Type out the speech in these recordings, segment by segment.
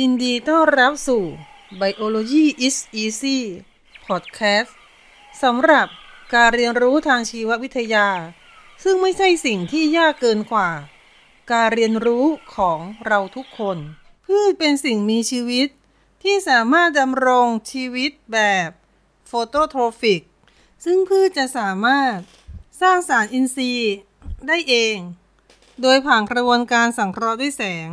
ยินดีต้อนรับสู่ Biology is Easy Podcast สำหรับการเรียนรู้ทางชีววิทยาซึ่งไม่ใช่สิ่งที่ยากเกินกว่าการเรียนรู้ของเราทุกคนพืชเป็นสิ่งมีชีวิตที่สามารถดำรงชีวิตแบบ photoautotrophic ซึ่งพืชจะสามารถสร้างสารอินทรีย์ได้เองโดยผ่านกระบวนการสังเคราะห์ด้วยแสง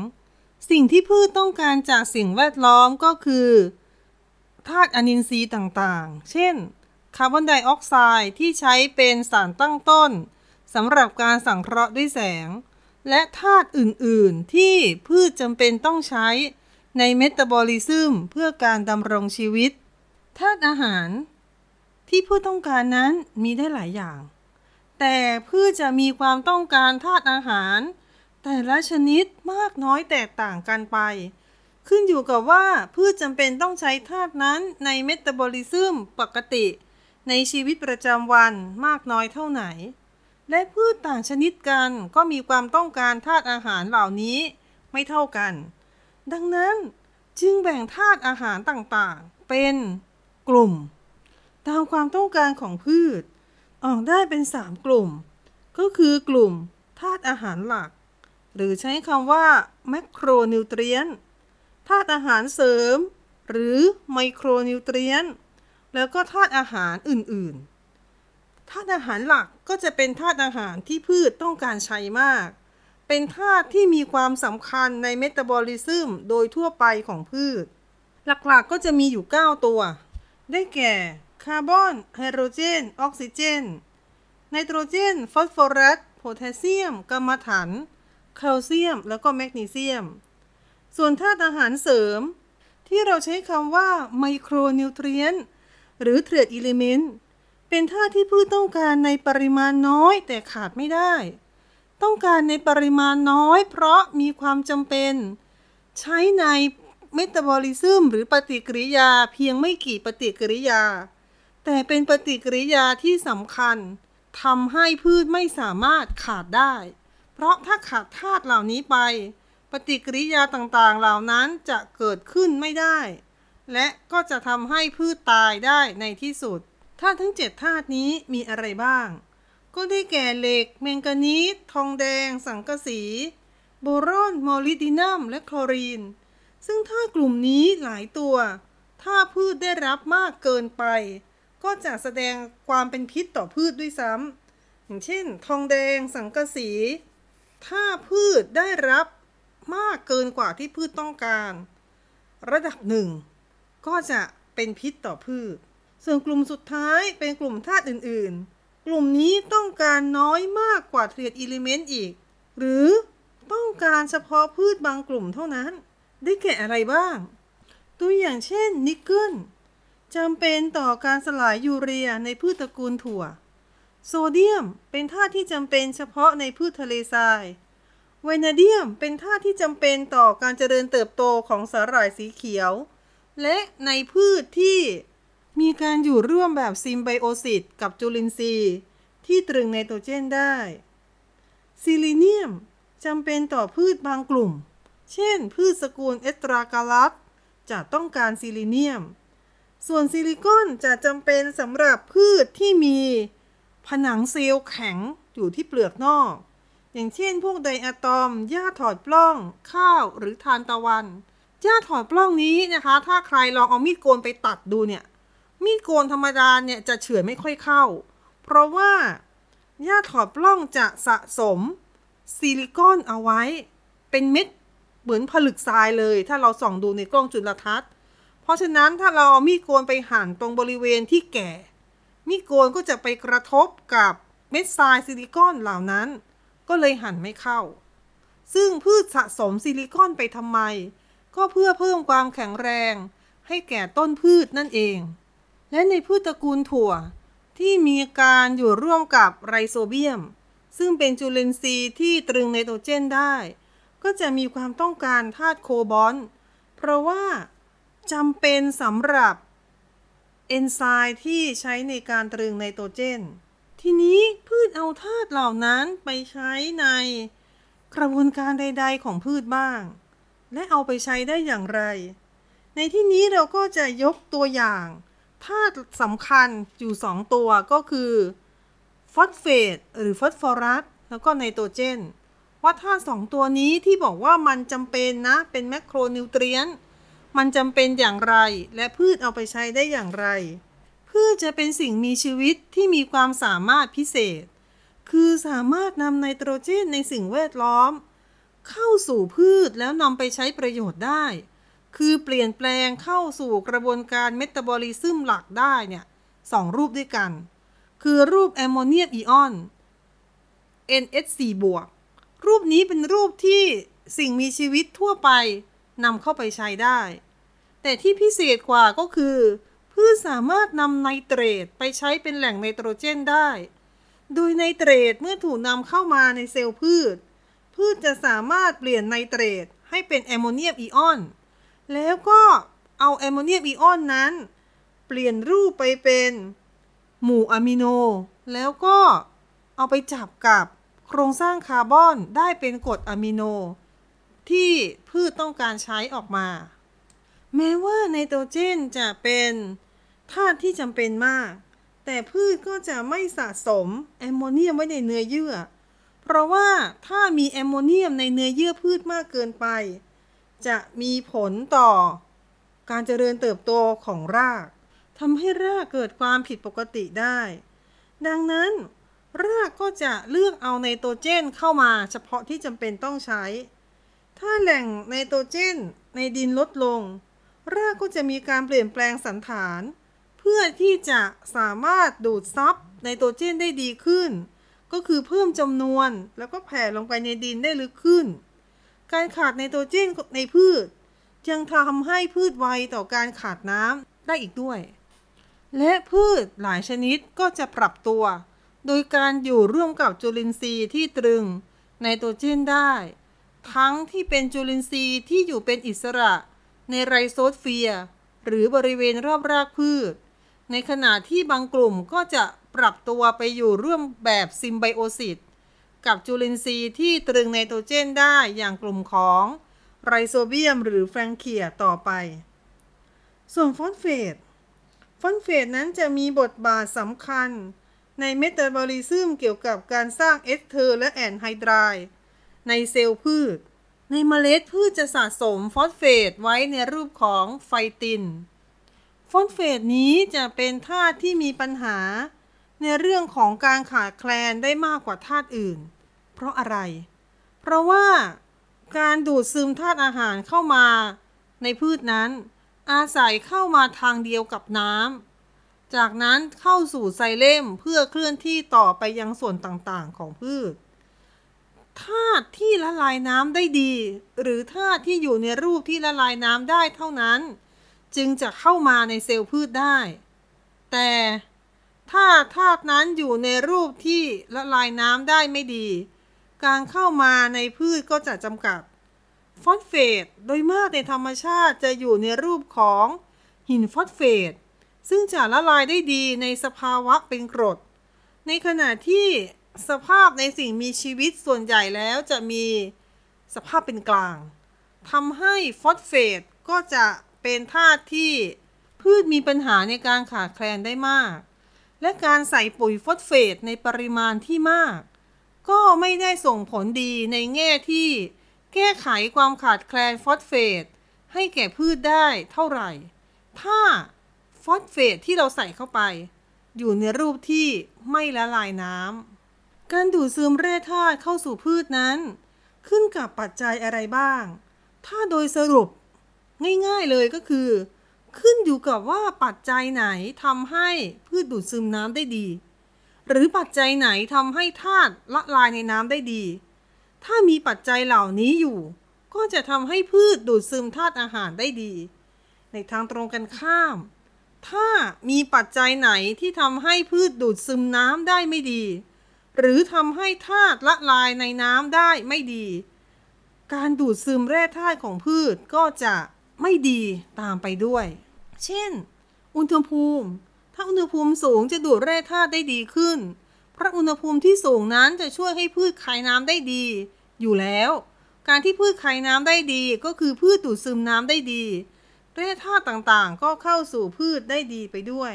สิ่งที่พืชต้องการจากสิ่งแวดล้อมก็คือธาตุอนินทรีย์ต่างๆเช่นคาร์บอนไดออกไซด์ที่ใช้เป็นสารตั้งต้นสำหรับการสังเคราะห์ด้วยแสงและธาตุอื่นๆที่พืชจำเป็นต้องใช้ในเมตาบอลิซึมเพื่อการดำรงชีวิตธาตุอาหารที่พืชต้องการนั้นมีได้หลายอย่างแต่พืชจะมีความต้องการธาตุอาหารแต่ละชนิดมากน้อยแตกต่างกันไปขึ้นอยู่กับว่าพืชจำเป็นต้องใช้ธาตุนั้นในเมตาบอลิซึมปกติในชีวิตประจำวันมากน้อยเท่าไหนและพืชต่างชนิดกันก็มีความต้องการธาตุอาหารเหล่านี้ไม่เท่ากันดังนั้นจึงแบ่งธาตุอาหารต่างๆเป็นกลุ่มตามความต้องการของพืชออกได้เป็น3กลุ่มก็คือกลุ่มธาตุอาหารหลักหรือใช้คำว่าแมคโครนิวเทรียนต์ธาตุอาหารเสริมหรือไมโครนิวเทรียนต์แล้วก็ธาตุอาหารอื่นๆธาตุอาหารหลักก็จะเป็นธาตุอาหารที่พืชต้องการใช้มากเป็นธาตุที่มีความสำคัญในเมตาบอลิซึมโดยทั่วไปของพืชหลักๆก็จะมีอยู่9ตัวได้แก่คาร์บอนไฮโดรเจนออกซิเจนไนโตรเจนฟอสฟอรัสโพแทสเซียมกัมมันถันแคลเซียมแล้วก็แมกนีเซียมส่วนธาตุอาหารเสริมที่เราใช้คำว่าไมโครนิวเทรียนต์หรือเทรดอิเลเมนต์เป็นธาตุที่พืชต้องการในปริมาณน้อยแต่ขาดไม่ได้ต้องการในปริมาณน้อยเพราะมีความจำเป็นใช้ในเมตาบอลิซึมหรือปฏิกิริยาเพียงไม่กี่ปฏิกิริยาแต่เป็นปฏิกิริยาที่สำคัญทำให้พืชไม่สามารถขาดได้เพราะถ้าขาดธาตุเหล่านี้ไปปฏิกิริยาต่างๆเหล่านั้นจะเกิดขึ้นไม่ได้และก็จะทำให้พืชตายได้ในที่สุดธาตุทั้ง7ธาตุนี้มีอะไรบ้างก็ได้แก่เหล็กแมงกานีสทองแดงสังกะสีโบรอนมอลิบดินัมและคลอรีนซึ่งธาตุกลุ่มนี้หลายตัวถ้าพืชได้รับมากเกินไปก็จะแสดงความเป็นพิษต่อพืชด้วยซ้ำอย่างเช่นทองแดงสังกะสีถ้าพืชได้รับมากเกินกว่าที่พืชต้องการระดับหนึ่งก็จะเป็นพิษต่อพืชส่วนกลุ่มสุดท้ายเป็นกลุ่มธาตุอื่นๆกลุ่มนี้ต้องการน้อยมากกว่าเทรดอิเลเมนต์อีกหรือต้องการเฉพาะพืชบางกลุ่มเท่านั้นได้แก่อะไรบ้างตัวอย่างเช่นนิกเกิลจำเป็นต่อการสลายยูเรียในพืชตระกูลถั่วโซเดียมเป็นธาตุที่จำเป็นเฉพาะในพืชทะเลทรายไวนาเดียมเป็นธาตุที่จำเป็นต่อการเจริญเติบโตของสาหร่ายสีเขียวและในพืชที่มีการอยู่ร่วมแบบซิมไบโอซิสกับจุลินทรีย์ที่ตรึงไนโตรเจนได้ซิลิเนียมจำเป็นต่อพืชบางกลุ่มเช่นพืชสกุลเอสตราการัสจะต้องการซิลิเนียมส่วนซิลิคอนจะจำเป็นสำหรับพืชที่มีผนังเซลล์แข็งอยู่ที่เปลือกนอกอย่างเช่นพวกไดอะตอมหญ้าถอดปล้องข้าวหรือทานตะวันหญ้าถอดปล้องนี้นะคะถ้าใครลองเอามีดโกนไปตัดดูเนี่ยมีดโกนธรรมดาเนี่ยจะเฉื่อยไม่ค่อยเข้าเพราะว่าหญ้าถอดปล้องจะสะสมซิลิคอนเอาไว้เป็นเม็ดเหมือนผลึกทรายเลยถ้าเราส่องดูในกล้องจุลทรรศน์เพราะฉะนั้นถ้าเราเอามีดโกนไปหั่นตรงบริเวณที่แก่มีดโกนก็จะไปกระทบกับเม็ดทรายซิลิคอนเหล่านั้นก็เลยหั่นไม่เข้าซึ่งพืชสะสมซิลิคอนไปทำไมก็เพื่อเพิ่มความแข็งแรงให้แก่ต้นพืชนั่นเองและในพืชตระกูลถั่วที่มีการอยู่ร่วมกับไรโซเบียมซึ่งเป็นจุลินทรีย์ที่ตรึงไนโตรเจนได้ก็จะมีความต้องการธาตุโคบอลต์เพราะว่าจำเป็นสำหรับเอนไซม์ที่ใช้ในการตรึงไนโตรเจนทีนี้พืชเอาธาตุเหล่านั้นไปใช้ในกระบวนการใดๆของพืชบ้าง และเอาไปใช้ได้อย่างไรในที่นี้เราก็จะยกตัวอย่างธาตุสำคัญอยู่2ตัวก็คือฟอสเฟตหรือฟอสฟอรัสแล้วก็ไนโตรเจนว่าธาตุ2ตัวนี้ที่บอกว่ามันจำเป็นนะเป็นแมคโครนิวเทรียนต์มันจำเป็นอย่างไรและพืชเอาไปใช้ได้อย่างไรพืชจะเป็นสิ่งมีชีวิตที่มีความสามารถพิเศษคือสามารถนำไนโตรเจนในสิ่งแวดล้อมเข้าสู่พืชแล้วนำไปใช้ประโยชน์ได้คือเปลี่ยนแปลงเข้าสู่กระบวนการเมตาบอลิซึมหลักได้เนี่ย2รูปด้วยกันคือรูปแอมโมเนียมไอออน NH4+ รูปนี้เป็นรูปที่สิ่งมีชีวิตทั่วไปนำเข้าไปใช้ได้แต่ที่พิเศษกว่าก็คือพืชสามารถนำไนเตรตไปใช้เป็นแหล่งไนโตรเจนได้โดยไนเตรตเมื่อถูกนำเข้ามาในเซลล์พืชจะสามารถเปลี่ยนไนเตรตให้เป็นแอมโมเนียมไอออนแล้วก็เอาแอมโมเนียมไอออนนั้นเปลี่ยนรูปไปเป็นหมู่อะมิโนแล้วก็เอาไปจับกับโครงสร้างคาร์บอนได้เป็นกรดอะมิโนที่พืชต้องการใช้ออกมาแม้ว่าไนโตรเจนจะเป็นธาตุที่จำเป็นมากแต่พืชก็จะไม่สะสมแอมโมเนียมไว้ในเนื้อเยื่อเพราะว่าถ้ามีแอมโมเนียมในเนื้อเยื่อพืชมากเกินไปจะมีผลต่อการเจริญเติบโตของรากทำให้รากเกิดความผิดปกติได้ดังนั้นรากก็จะเลือกเอาไนโตรเจนเข้ามาเฉพาะที่จำเป็นต้องใช้ถ้าแหล่งไนโตรเจนในดินลดลงรากก็จะมีการเปลี่ยนแปลงสันฐานเพื่อที่จะสามารถดูดซับไนโตรเจนได้ดีขึ้นก็คือเพิ่มจำนวนแล้วก็แผ่ลงไปในดินได้ลึกขึ้นการขาดไนโตรเจนในพืชยังทำให้พืชไวต่อการขาดน้ำได้อีกด้วยและพืชหลายชนิดก็จะปรับตัวโดยการอยู่ร่วมกับจุลินทรีย์ที่ตรึงไนโตรเจนได้ทั้งที่เป็นจุลินทรีย์ที่อยู่เป็นอิสระในไรโซเฟียร์หรือบริเวณรอบรากพืชในขณะที่บางกลุ่มก็จะปรับตัวไปอยู่ร่วมแบบซิมไบโอซิสกับจุลินทรีย์ที่ตรึงไนโตรเจนได้อย่างกลุ่มของไรโซเบียมหรือแฟรงเคียต่อไปส่วนฟอสเฟตนั้นจะมีบทบาทสำคัญในเมตาบอลิซึมเกี่ยวกับการสร้างเอสเทอร์และแอนไฮไดร์ในเซลล์พืชในเมล็ดพืชจะสะสมฟอสเฟตไว้ในรูปของไฟตินฟอสเฟตนี้จะเป็นธาตุที่มีปัญหาในเรื่องของการขาดแคลนได้มากกว่าธาตุอื่นเพราะอะไรเพราะว่าการดูดซึมธาตุอาหารเข้ามาในพืชนั้นอาศัยเข้ามาทางเดียวกับน้ำจากนั้นเข้าสู่ไซเลมเพื่อเคลื่อนที่ต่อไปยังส่วนต่างๆของพืชธาตุที่ละลายน้ำได้ดีหรือธาตุที่อยู่ในรูปที่ละลายน้ำได้เท่านั้นจึงจะเข้ามาในเซลล์พืชได้แต่ถ้าธาตุนั้นอยู่ในรูปที่ละลายน้ำได้ไม่ดีการเข้ามาในพืชก็จะจำกัดฟอสเฟตโดยมากในธรรมชาติจะอยู่ในรูปของหินฟอสเฟตซึ่งจะละลายได้ดีในสภาวะเป็นกรดในขณะที่สภาพในสิ่งมีชีวิตส่วนใหญ่แล้วจะมีสภาพเป็นกลางทำให้ฟอสเฟตก็จะเป็นธาตุที่พืชมีปัญหาในการขาดแคลนได้มากและการใส่ปุ๋ยฟอสเฟตในปริมาณที่มากก็ไม่ได้ส่งผลดีในแง่ที่แก้ไขความขาดแคลนฟอสเฟตให้แก่พืชได้เท่าไหร่ถ้าฟอสเฟตที่เราใส่เข้าไปอยู่ในรูปที่ไม่ละลายน้ำการดูดซึมแร่ธาตุเข้าสู่พืชนั้นขึ้นกับปัจจัยอะไรบ้างถ้าโดยสรุปง่ายๆเลยก็คือขึ้นอยู่กับว่าปัจจัยไหนทำให้พืชดูดซึมน้ำได้ดีหรือปัจจัยไหนทำให้ธาตุละลายในน้ำได้ดีถ้ามีปัจจัยเหล่านี้อยู่ก็จะทำให้พืชดูดซึมธาตุอาหารได้ดีในทางตรงกันข้ามถ้ามีปัจจัยไหนที่ทำให้พืชดูดซึมน้ำได้ไม่ดีหรือทำให้ธาตุละลายในน้ำได้ไม่ดีการดูดซึมแร่ธาตุของพืชก็จะไม่ดีตามไปด้วยเช่นอุณหภูมิถ้าอุณหภูมิสูงจะดูดแร่ธาตุได้ดีขึ้นเพราะอุณหภูมิที่สูงนั้นจะช่วยให้พืชคายน้ำได้ดีอยู่แล้ว การที่พืชไขน้ำได้ดีก็คือพืชดูดซึมน้ำได้ดีแร่ธาตุต่างๆก็เข้าสู่พืชได้ดีไปด้วย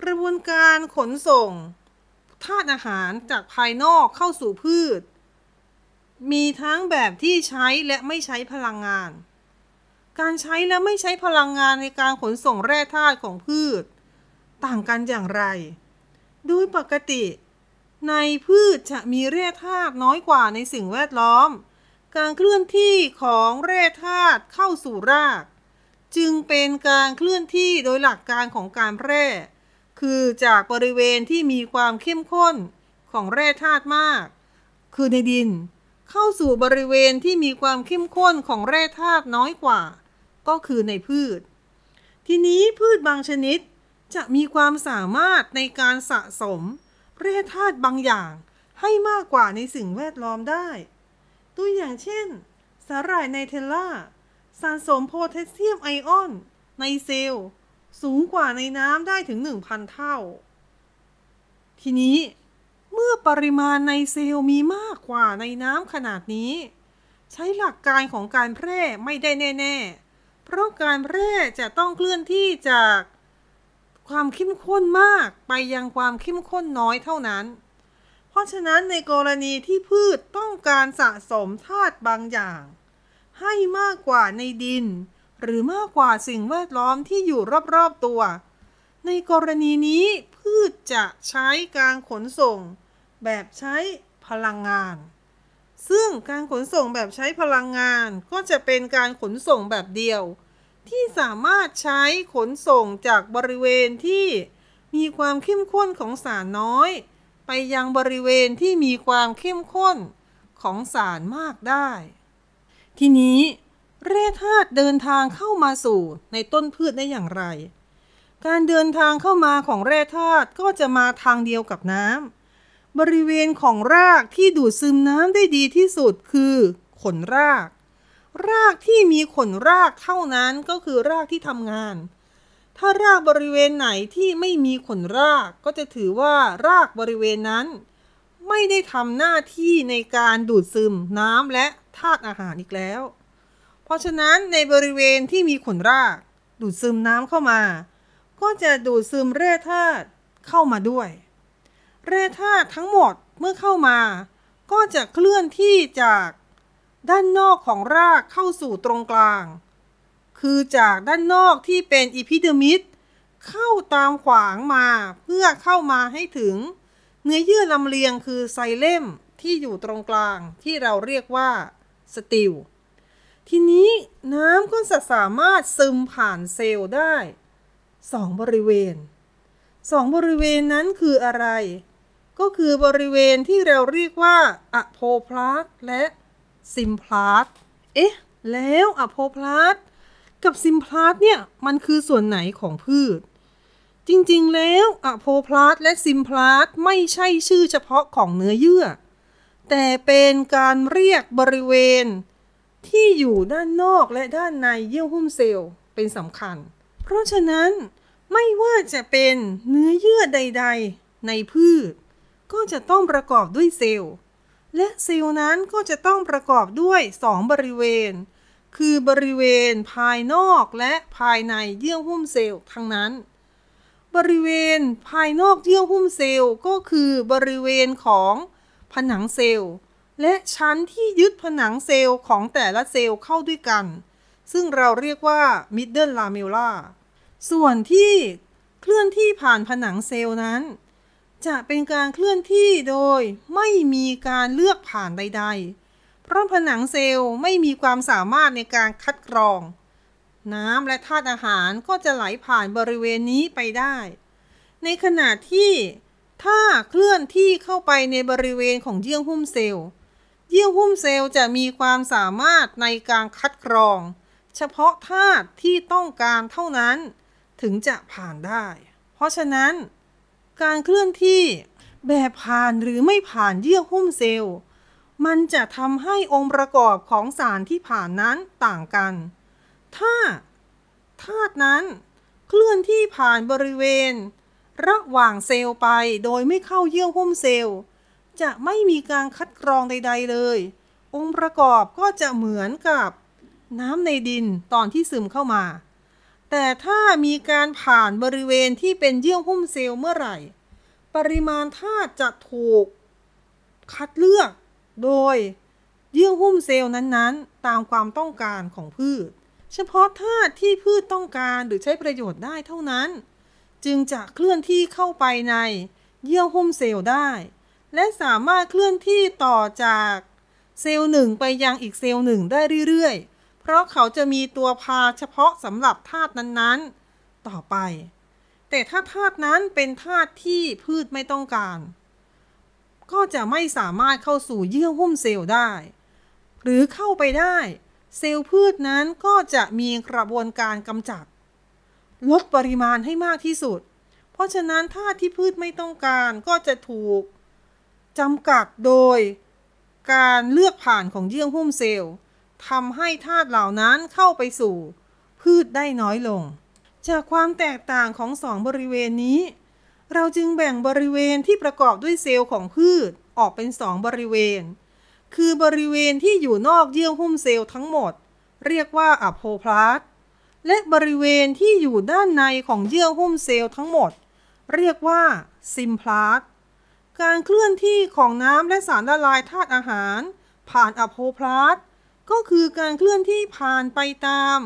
กระบวนการขนส่งธาตุอาหารจากภายนอกเข้าสู่พืชมีทั้งแบบที่ใช้และไม่ใช้พลังงานการใช้และไม่ใช้พลังงานในการขนส่งแร่ธาตุของพืชต่างกันอย่างไรโดยปกติในพืชจะมีแร่ธาตุน้อยกว่าในสิ่งแวดล้อมการเคลื่อนที่ของแร่ธาตุเข้าสู่รากจึงเป็นการเคลื่อนที่โดยหลักการของการแพร่คือจากบริเวณที่มีความเข้มข้นของแร่ธาตุมากคือในดินเข้าสู่บริเวณที่มีความเข้มข้นของแร่ธาตุน้อยกว่าก็คือในพืชทีนี้พืชบางชนิดจะมีความสามารถในการสะสมแร่ธาตุบางอย่างให้มากกว่าในสิ่งแวดล้อมได้ตัวอย่างเช่นสาหร่ายไนเทลล่าสะสมโพแทสเซียมไอออนในเซลล์สูงกว่าในน้ำได้ถึง 1,000 เท่าทีนี้เมื่อปริมาณในเซลล์มีมากกว่าในน้ำขนาดนี้ใช้หลักการของการแพร่ไม่ได้แน่ๆเพราะการแพร่จะต้องเคลื่อนที่จากความเข้มข้นมากไปยังความเข้มข้นน้อยเท่านั้นเพราะฉะนั้นในกรณีที่พืชต้องการสะสมธาตุบางอย่างให้มากกว่าในดินหรือมากกว่าสิ่งแวดล้อมที่อยู่รอบๆตัวในกรณีนี้พืชจะใช้การขนส่งแบบใช้พลังงานซึ่งการขนส่งแบบใช้พลังงานก็จะเป็นการขนส่งแบบเดียวที่สามารถใช้ขนส่งจากบริเวณที่มีความเข้มข้นของสารน้อยไปยังบริเวณที่มีความเข้มข้นของสารมากได้ทีนี้แร่ธาตุเดินทางเข้ามาสู่ในต้นพืชได้อย่างไรการเดินทางเข้ามาของแร่ธาตุก็จะมาทางเดียวกับน้ำบริเวณของรากที่ดูดซึมน้ำได้ดีที่สุดคือขนรากรากที่มีขนรากเท่านั้นก็คือรากที่ทำงานถ้ารากบริเวณไหนที่ไม่มีขนรากก็จะถือว่ารากบริเวณนั้นไม่ได้ทำหน้าที่ในการดูดซึมน้ำและธาตุอาหารอีกแล้วเพราะฉะนั้นในบริเวณที่มีขนรากดูดซึมน้ำเข้ามาก็จะดูดซึมแร่ธาตุเข้ามาด้วยแร่ธาตุทั้งหมดเมื่อเข้ามาก็จะเคลื่อนที่จากด้านนอกของรากเข้าสู่ตรงกลางคือจากด้านนอกที่เป็นอีพิเดอร์มิสเข้าตามขวางมาเพื่อเข้ามาให้ถึงเนื้อเยื่อลำเลียงคือไซเลมที่อยู่ตรงกลางที่เราเรียกว่าสติลทีนี้น้ำก็จะสามารถซึมผ่านเซลล์ได้2บริเวณ2บริเวณนั้นคืออะไรก็คือบริเวณที่เราเรียกว่าอะโพพลาสต์และซิมพลาสต์แล้วอะโพพลาสต์กับซิมพลาสต์เนี่ยมันคือส่วนไหนของพืชจริงๆแล้วอะโพพลาสต์และซิมพลาสต์ไม่ใช่ชื่อเฉพาะของเนื้อเยื่อแต่เป็นการเรียกบริเวณที่อยู่ด้านนอกและด้านในเยื่อหุ้มเซลล์เป็นสำคัญเพราะฉะนั้นไม่ว่าจะเป็นเนื้อเยื่อใดๆในพืชก็จะต้องประกอบด้วยเซลล์และเซลล์นั้นก็จะต้องประกอบด้วย2บริเวณคือบริเวณภายนอกและภายในเยื่อหุ้มเซลล์ทั้งนั้นบริเวณภายนอกเยื่อหุ้มเซลล์ก็คือบริเวณของผนังเซลล์และชั้นที่ยึดผนังเซลล์ของแต่ละเซลล์เข้าด้วยกันซึ่งเราเรียกว่า middle lamella ส่วนที่เคลื่อนที่ผ่านผนังเซลล์นั้นจะเป็นการเคลื่อนที่โดยไม่มีการเลือกผ่านใดๆเพราะผนังเซลล์ไม่มีความสามารถในการคัดกรองน้ำและธาตุอาหารก็จะไหลผ่านบริเวณนี้ไปได้ในขณะที่ถ้าเคลื่อนที่เข้าไปในบริเวณของเยื่อหุ้มเซลล์เยื่อหุ้มเซลล์จะมีความสามารถในการคัดกรองเฉพาะธาตุที่ต้องการเท่านั้นถึงจะผ่านได้เพราะฉะนั้นการเคลื่อนที่แบบผ่านหรือไม่ผ่านเยื่อหุ้มเซลล์มันจะทำให้องค์ประกอบของสารที่ผ่านนั้นต่างกันถ้าธาตุนั้นเคลื่อนที่ผ่านบริเวณระหว่างเซลล์ไปโดยไม่เข้าเยื่อหุ้มเซลล์จะไม่มีการคัดกรองใดๆเลย องค์ประกอบก็จะเหมือนกับน้ำในดินตอนที่ซึมเข้ามาแต่ถ้ามีการผ่านบริเวณที่เป็นเยื่อหุ้มเซลล์เมื่อไหร่ปริมาณธาตุจะถูกคัดเลือกโดยเยื่อหุ้มเซลล์นั้นๆตามความต้องการของพืชเฉพาะธาตุที่พืชต้องการหรือใช้ประโยชน์ได้เท่านั้นจึงจะเคลื่อนที่เข้าไปในเยื่อหุ้มเซลล์ได้และสามารถเคลื่อนที่ต่อจากเซลล์หนึ่งไปยังอีกเซลล์หนึ่งได้เรื่อยๆเพราะเขาจะมีตัวพาเฉพาะสำหรับธาตุนั้นๆต่อไปแต่ถ้าธาตุนั้นเป็นธาตุที่พืชไม่ต้องการก็จะไม่สามารถเข้าสู่เยื่อหุ้มเซลล์ได้หรือเข้าไปได้เซลล์พืชนั้นก็จะมีกระบวนการกำจัดลดปริมาณให้มากที่สุดเพราะฉะนั้นธาตุที่พืชไม่ต้องการก็จะถูกจำกัดโดยการเลือกผ่านของเยื่อหุ้มเซลล์ทำให้ธาตุเหล่านั้นเข้าไปสู่พืชได้น้อยลงจากความแตกต่างของสองบริเวณนี้เราจึงแบ่งบริเวณที่ประกอบด้วยเซลล์ของพืชออกเป็นสองบริเวณคือบริเวณที่อยู่นอกเยื่อหุ้มเซลล์ทั้งหมดเรียกว่าอะโพพลาสต์และบริเวณที่อยู่ด้านในของเยื่อหุ้มเซลล์ทั้งหมดเรียกว่าซิมพลาสต์การเคลื่อนที่ของน้ำและสารละลายธาตุอาหารผ่านอะโพพลาสต์ก็คือการเคลื่อนที่ผ่านไปตาม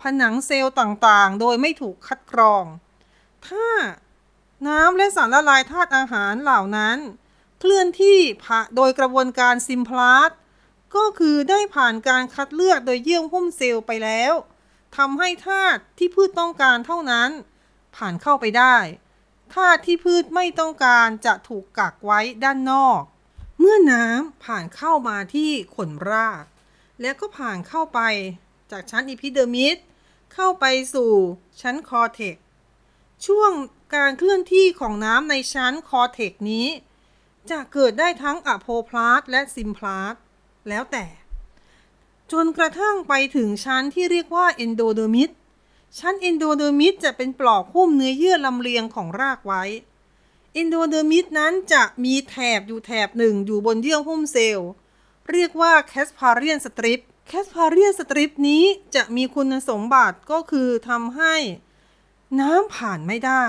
ผนังเซลล์ต่างๆโดยไม่ถูกคัดกรองถ้าน้ำและสารละลายธาตุอาหารเหล่านั้นเคลื่อนที่โดยกระบวนการซิมพลาสต์ก็คือได้ผ่านการคัดเลือกโดยเยื่อหุ้มเซลล์ไปแล้วทำให้ธาตุที่พืชต้องการเท่านั้นผ่านเข้าไปได้ธาตุที่พืชไม่ต้องการจะถูกกักไว้ด้านนอกเมื่อน้ำผ่านเข้ามาที่ขนรากแล้วก็ผ่านเข้าไปจากชั้นอีพิเดอร์มิสเข้าไปสู่ชั้นคอร์เทกซ์ช่วงการเคลื่อนที่ของน้ำในชั้นคอร์เทกซ์นี้จะเกิดได้ทั้งอะโพพลาสต์และซิมพลาสต์แล้วแต่จนกระทั่งไปถึงชั้นที่เรียกว่าเอนโดเดอร์มิสชั้นเอนโดเดอร์มิสจะเป็นปลอกหุ้มเนื้อเยื่อลำเลียงของรากไว้เอนโดเดอร์มิสนั้นจะมีแถบอยู่แถบหนึ่งอยู่บนเยื่อหุ้มเซลล์เรียกว่า Casparian strip Casparian strip นี้จะมีคุณสมบัติก็คือทำให้น้ำผ่านไม่ได้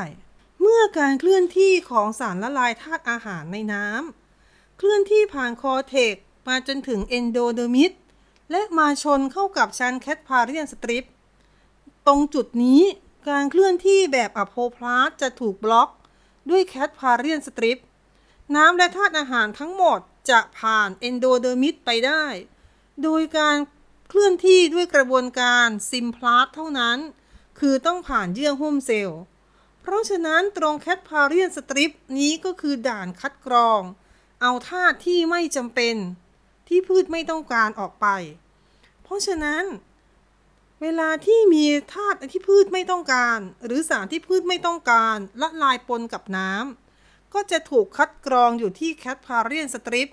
เมื่อการเคลื่อนที่ของสารละลายธาตุอาหารในน้ำเคลื่อนที่ผ่านคอร์เทกซ์มาจนถึงเอนโดเดอร์มิสและมาชนเข้ากับชั้นแคสพาเรียนสตริปตรงจุดนี้การเคลื่อนที่แบบอะโพพลาสต์จะถูกบล็อกด้วยแคสพาเรียนสตริปน้ำและธาตุอาหารทั้งหมดจะผ่านเอนโดเดอร์มิสไปได้โดยการเคลื่อนที่ด้วยกระบวนการซิมพลาสต์เท่านั้นคือต้องผ่านเยื่อหุ้มเซลล์เพราะฉะนั้นตรงแคสพาเรียนสตริปนี้ก็คือด่านคัดกรองเอาธาตุที่ไม่จำเป็นที่พืชไม่ต้องการออกไปเพราะฉะนั้นเวลาที่มีธาตุที่พืชไม่ต้องการหรือสารที่พืชไม่ต้องการละลายปนกับน้ำก็จะถูกคัดกรองอยู่ที่แคสพาเรียนสตริป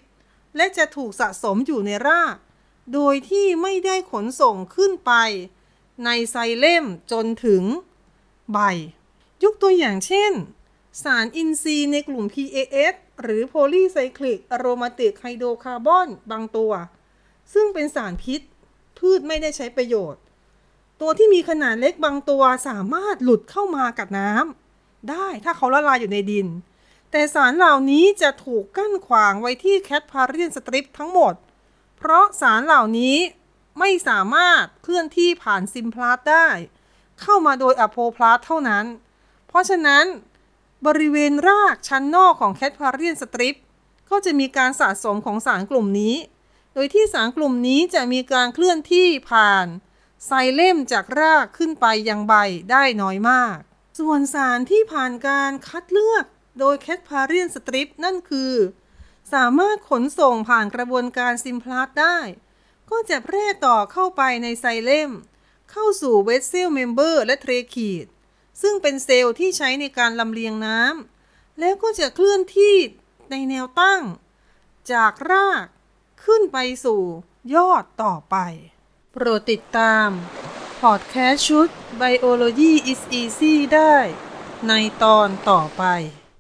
และจะถูกสะสมอยู่ในรากโดยที่ไม่ได้ขนส่งขึ้นไปในไซเลมจนถึงใบยกตัวอย่างเช่นสารอินทรีย์ในกลุ่ม PAS หรือ polycyclic aromatic hydrocarbon บางตัวซึ่งเป็นสารพิษพืชไม่ได้ใช้ประโยชน์ตัวที่มีขนาดเล็กบางตัวสามารถหลุดเข้ามากับน้ำได้ถ้าเขาละลายอยู่ในดินแต่สารเหล่านี้จะถูกกั้นขวางไว้ที่ Casparian strip ทั้งหมดเพราะสารเหล่านี้ไม่สามารถเคลื่อนที่ผ่านซิมพลาสต์ได้เข้ามาโดยอะโพพลาสต์เท่านั้นเพราะฉะนั้นบริเวณรากชั้นนอกของแคสพาเรียนสตริปก็จะมีการสะสมของสารกลุ่มนี้โดยที่สารกลุ่มนี้จะมีการเคลื่อนที่ผ่านไซเลมจากรากขึ้นไปยังใบได้น้อยมากส่วนสารที่ผ่านการคัดเลือกโดยแคสพาเรียนสตริปนั่นคือสามารถขนส่งผ่านกระบวนการซิมพลาสต์ได้ก็จะแพร่ต่อเข้าไปในไซเลมเข้าสู่เวสเซลเมมเบอร์และเทรคีดซึ่งเป็นเซลล์ที่ใช้ในการลำเลียงน้ำแล้วก็จะเคลื่อนที่ในแนวตั้งจากรากขึ้นไปสู่ยอดต่อไปโปรดติดตามพอดแคสต์ชุด Biology is Easy ได้ในตอนต่อไป